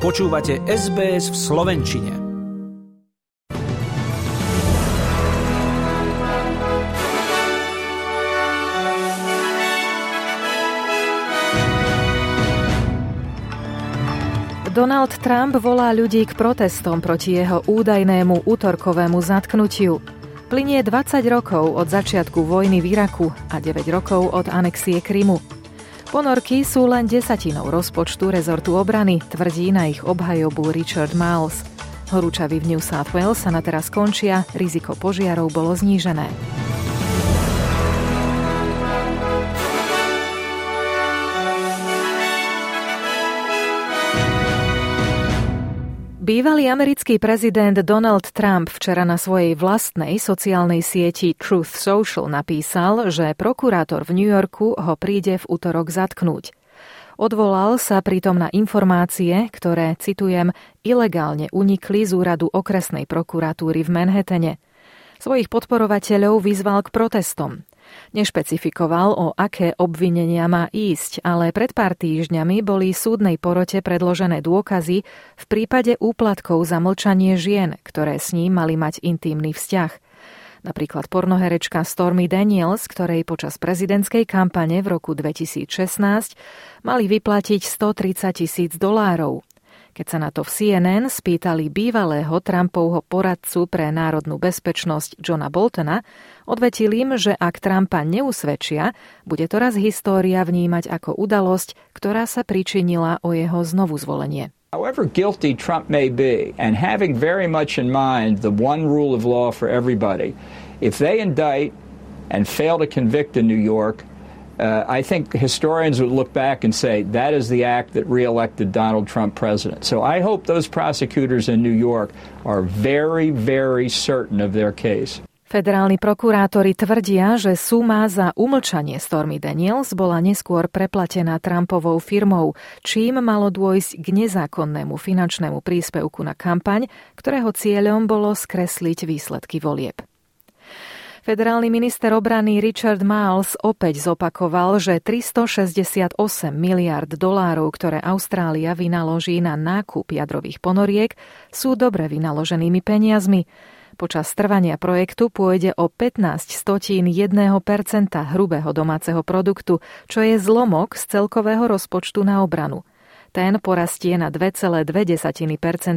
Počúvate SBS v slovenčine. Donald Trump volá ľudí k protestom proti jeho údajnému útorkovému zatknutiu. Plynie 20 rokov od začiatku vojny v Iraku a 9 rokov od anexie Krymu. Ponorky sú len desatinou rozpočtu rezortu obrany, tvrdí na ich obhajobu Richard Marles. Horúčavy v New South Wales sa na teraz končia, riziko požiarov bolo znížené. Bývalý americký prezident Donald Trump včera na svojej vlastnej sociálnej sieti Truth Social napísal, že prokurátor v New Yorku ho príde v utorok zatknúť. Odvolal sa pritom na informácie, ktoré, citujem, ilegálne unikli z úradu okresnej prokuratúry v Manhattane. Svojich podporovateľov vyzval k protestom. Nešpecifikoval, o aké obvinenia má ísť, ale pred pár týždňami boli súdnej porote predložené dôkazy v prípade úplatkov za mlčanie žien, ktoré s ním mali mať intímny vzťah. Napríklad pornoherečka Stormy Daniels, ktorej počas prezidentskej kampane v roku 2016 mali vyplatiť $130,000. Keď sa na to v CNN spýtali bývalého Trumpovho poradcu pre národnú bezpečnosť Johna Boltona, odvetil im, že ak Trumpa neusvedčia, bude to raz história vnímať ako udalosť, ktorá sa pričinila o jeho znovuzvolenie. However guilty Trump may be, and having very much in mind the one rule of law for everybody, if they indict and fail to convict in New York, I think historians would look back and say that is the act that reelected Donald Trump president. So I hope those prosecutors in New York are very, very certain of their case. Federálni prokurátori tvrdia, že suma za umlčanie Stormy Daniels bola neskôr preplatená Trumpovou firmou, čím malo dôjsť k nezákonnému finančnému príspevku na kampaň, ktorého cieľom bolo skresliť výsledky volieb. Federálny minister obrany Richard Marles opäť zopakoval, že $368 miliárd, ktoré Austrália vynaloží na nákup jadrových ponoriek, sú dobre vynaloženými peniazmi. Počas trvania projektu pôjde o 0,15% hrubého domáceho produktu, čo je zlomok z celkového rozpočtu na obranu. Ten porastie na 2,2%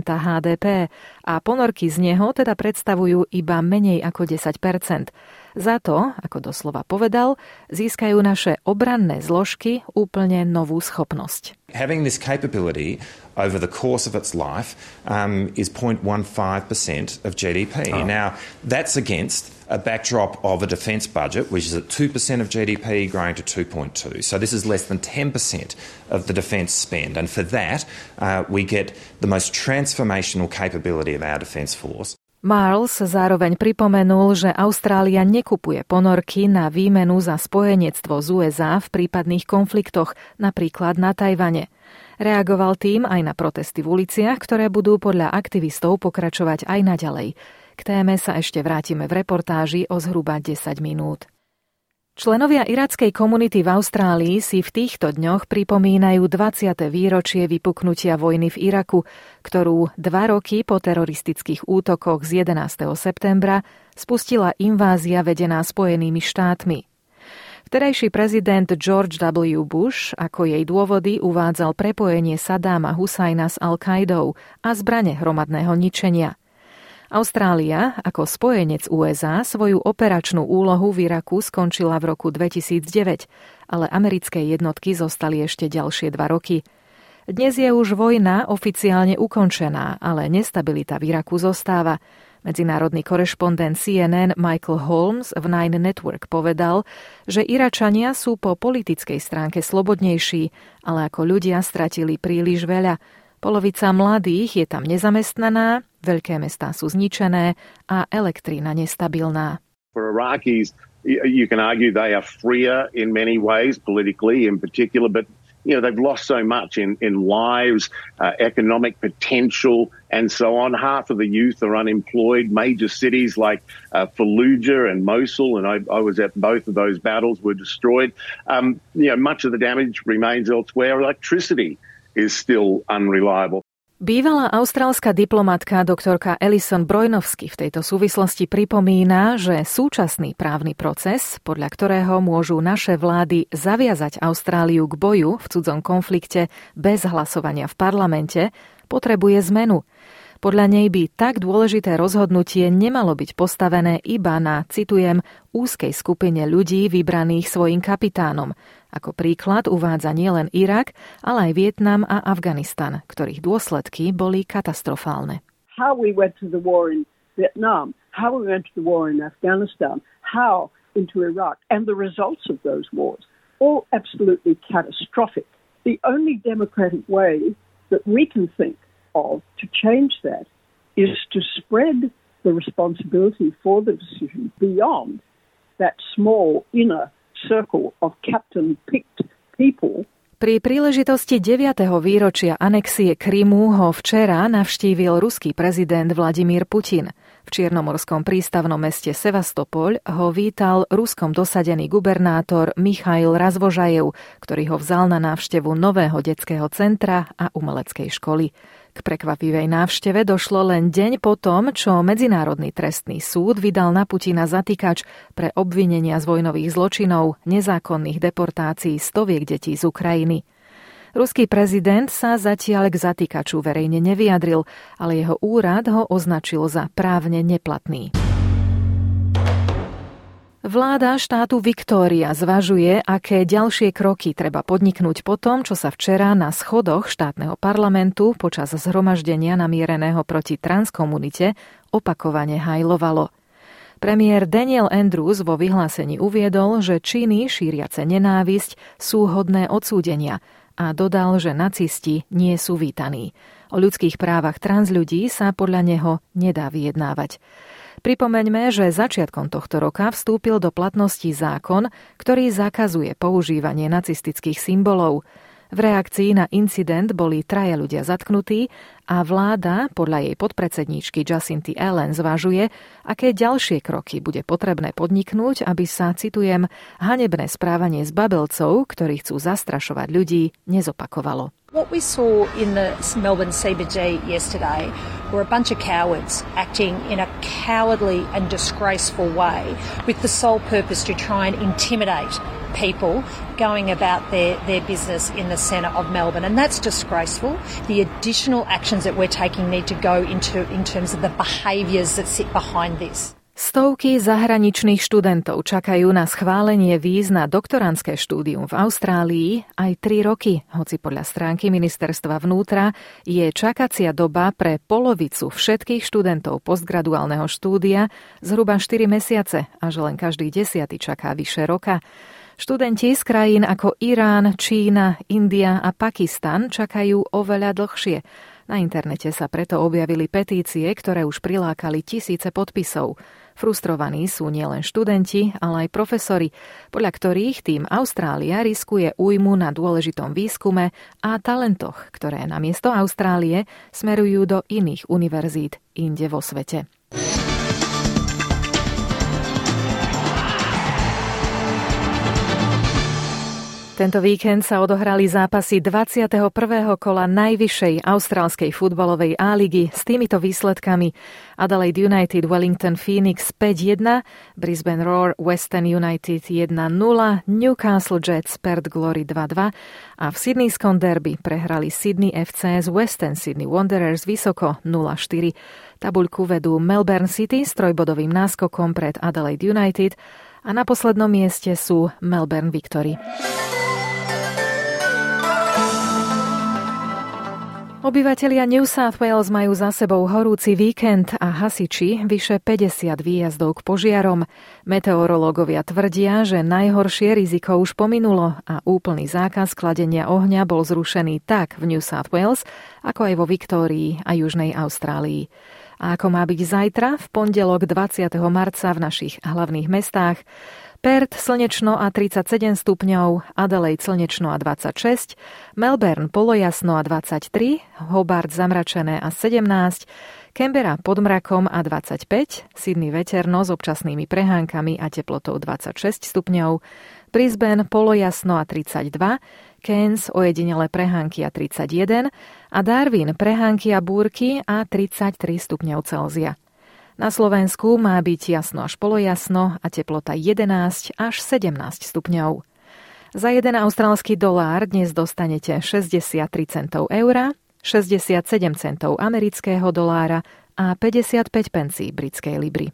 HDP a ponorky z neho teda predstavujú iba menej ako 10%. Za to, ako doslova povedal, získajú naše obranné zložky úplne novú schopnosť. Having this capability over the course of its life is 0.15% of GDP. Oh. Now, that's against a backdrop of a defence budget, which is at 2% of GDP growing to 2.2. So this is less than 10% of the defence spend. And for that, we get the most transformational capability of our defence force. Marles zároveň pripomenul, že Austrália nekupuje ponorky na výmenu za spojenectvo z USA v prípadných konfliktoch, napríklad na Tajvane. Reagoval tým aj na protesty v uliciach, ktoré budú podľa aktivistov pokračovať aj naďalej. K téme sa ešte vrátime v reportáži o zhruba 10 minút. Členovia irackej komunity v Austrálii si v týchto dňoch pripomínajú 20. výročie vypuknutia vojny v Iraku, ktorú 2 roky po teroristických útokoch z 11. septembra spustila invázia vedená Spojenými štátmi. Vtedajší prezident George W. Bush ako jej dôvody uvádzal prepojenie Sadáma Husajna s Al-Qaidou a zbrane hromadného ničenia. Austrália ako spojenec USA svoju operačnú úlohu v Iraku skončila v roku 2009, ale americké jednotky zostali ešte ďalšie 2 roky. Dnes je už vojna oficiálne ukončená, ale nestabilita v Iraku zostáva. Medzinárodný korešpondent CNN Michael Holmes v Nine Network povedal, že Iračania sú po politickej stránke slobodnejší, ale ako ľudia stratili príliš veľa. Polovica mladých je tam nezamestnaná, veľké mestá sú zničené a elektrina nestabilná. For Iraqis, you can argue they are freer in many ways, politically in particular, but you know, they've lost so much in lives, economic potential and so on. Half of the youth are unemployed. Major cities like Fallujah and Mosul, and I was at both of those battles, were destroyed. You know, much of the damage remains elsewhere. Electricity is still unreliable. Bývalá austrálska diplomatka doktorka Alison Broinowski v tejto súvislosti pripomína, že súčasný právny proces, podľa ktorého môžu naše vlády zaviazať Austráliu k boju v cudzom konflikte bez hlasovania v parlamente, potrebuje zmenu. Podľa nej by tak dôležité rozhodnutie nemalo byť postavené iba na, citujem, úzkej skupine ľudí vybraných svojim kapitánom. Ako príklad uvádza nielen Irak, ale aj Vietnam a Afganistan, ktorých dôsledky boli katastrofálne. How we went to the war in Vietnam, how we went to the war in Afghanistan, how into Iraq, and the results of those wars, all absolutely catastrophic. The only democratic way that we can think of to change that is to spread the responsibility for the decision beyond that small inner circle of captain-picked people. Pri príležitosti 9. výročia anexie Krymu ho včera navštívil ruský prezident Vladimír Putin. V čiernomorskom prístavnom meste Sevastopol ho vítal ruskom dosadený gubernátor Michail Razvožajev, ktorý ho vzal na návštevu nového detského centra a umeleckej školy. K prekvapivej návšteve došlo len deň po tom, čo Medzinárodný trestný súd vydal na Putina zatýkač pre obvinenia z vojnových zločinov, nezákonných deportácií stoviek detí z Ukrajiny. Ruský prezident sa zatiaľ k zatýkaču verejne nevyjadril, ale jeho úrad ho označil za právne neplatný. Vláda štátu Viktória zvažuje, aké ďalšie kroky treba podniknúť po tom, čo sa včera na schodoch štátneho parlamentu počas zhromaždenia namiereného proti transkomunite opakovane hajlovalo. Premiér Daniel Andrews vo vyhlásení uviedol, že činy šíriace nenávisť sú hodné odsúdenia a dodal, že nacisti nie sú vítaní. O ľudských právach transľudí sa podľa neho nedá vyjednávať. Pripomeňme, že začiatkom tohto roka vstúpil do platnosti zákon, ktorý zakazuje používanie nacistických symbolov. V reakcii na incident boli traja ľudia zatknutí a vláda podľa jej podpredsedníčky Jacinty Allen zvažuje, aké ďalšie kroky bude potrebné podniknúť, aby sa, citujem, hanebné správanie s babelcov, ktorí chcú zastrašovať ľudí, nezopakovalo. What we saw in the Melbourne CBD yesterday were a bunch of cowards acting in a cowardly and disgraceful way with the sole purpose to try and intimidate people going about their business in the centre of Melbourne, and that's disgraceful. The additional actions that we're taking need to go into in terms of the behaviours that sit behind this. Stovky zahraničných študentov čakajú na schválenie víz na doktorandské štúdium v Austrálii aj 3 roky, hoci podľa stránky ministerstva vnútra je čakacia doba pre polovicu všetkých študentov postgraduálneho štúdia zhruba 4 mesiace, až len každý 10. čaká vyše roka. Študenti z krajín ako Irán, Čína, India a Pakistan čakajú oveľa dlhšie. Na internete sa preto objavili petície, ktoré už prilákali tisíce podpisov. Frustrovaní sú nielen študenti, ale aj profesori, podľa ktorých tým Austrália riskuje újmu na dôležitom výskume a talentoch, ktoré namiesto Austrálie smerujú do iných univerzít inde vo svete. Tento víkend sa odohrali zápasy 21. kola najvyššej austrálskej futbalovej A-ligy s týmito výsledkami: Adelaide United Wellington Phoenix 5-1, Brisbane Roar Western United 1-0, Newcastle Jets Perth Glory 2-2 a v sydneyskom derby prehrali Sydney FC z Western Sydney Wanderers vysoko 0-4. Tabuľku vedú Melbourne City s trojbodovým náskokom pred Adelaide United a na poslednom mieste sú Melbourne Victory. Obyvatelia New South Wales majú za sebou horúci víkend a hasiči vyše 50 výjazdov k požiarom. Meteorológovia tvrdia, že najhoršie riziko už pominulo a úplný zákaz kladenia ohňa bol zrušený tak v New South Wales, ako aj vo Viktórii a Južnej Austrálii. A ako má byť zajtra, v pondelok 20. marca v našich hlavných mestách: Perth slnečno a 37 stupňov, Adelaide slnečno a 26, Melbourne polojasno a 23, Hobart zamračené a 17, Canberra pod mrakom a 25, Sydney veterno s občasnými prehánkami a teplotou 26 stupňov, Brisbane polojasno a 32, Cairns ojedinele prehánky a 31 a Darwin prehánky a búrky a 33 stupňov Celzia. Na Slovensku má byť jasno až polojasno a teplota 11 až 17 stupňov. Za 1 austrálsky dolár dnes dostanete 63 centov eura, 67 centov amerického dolára a 55 pencí britskej libry.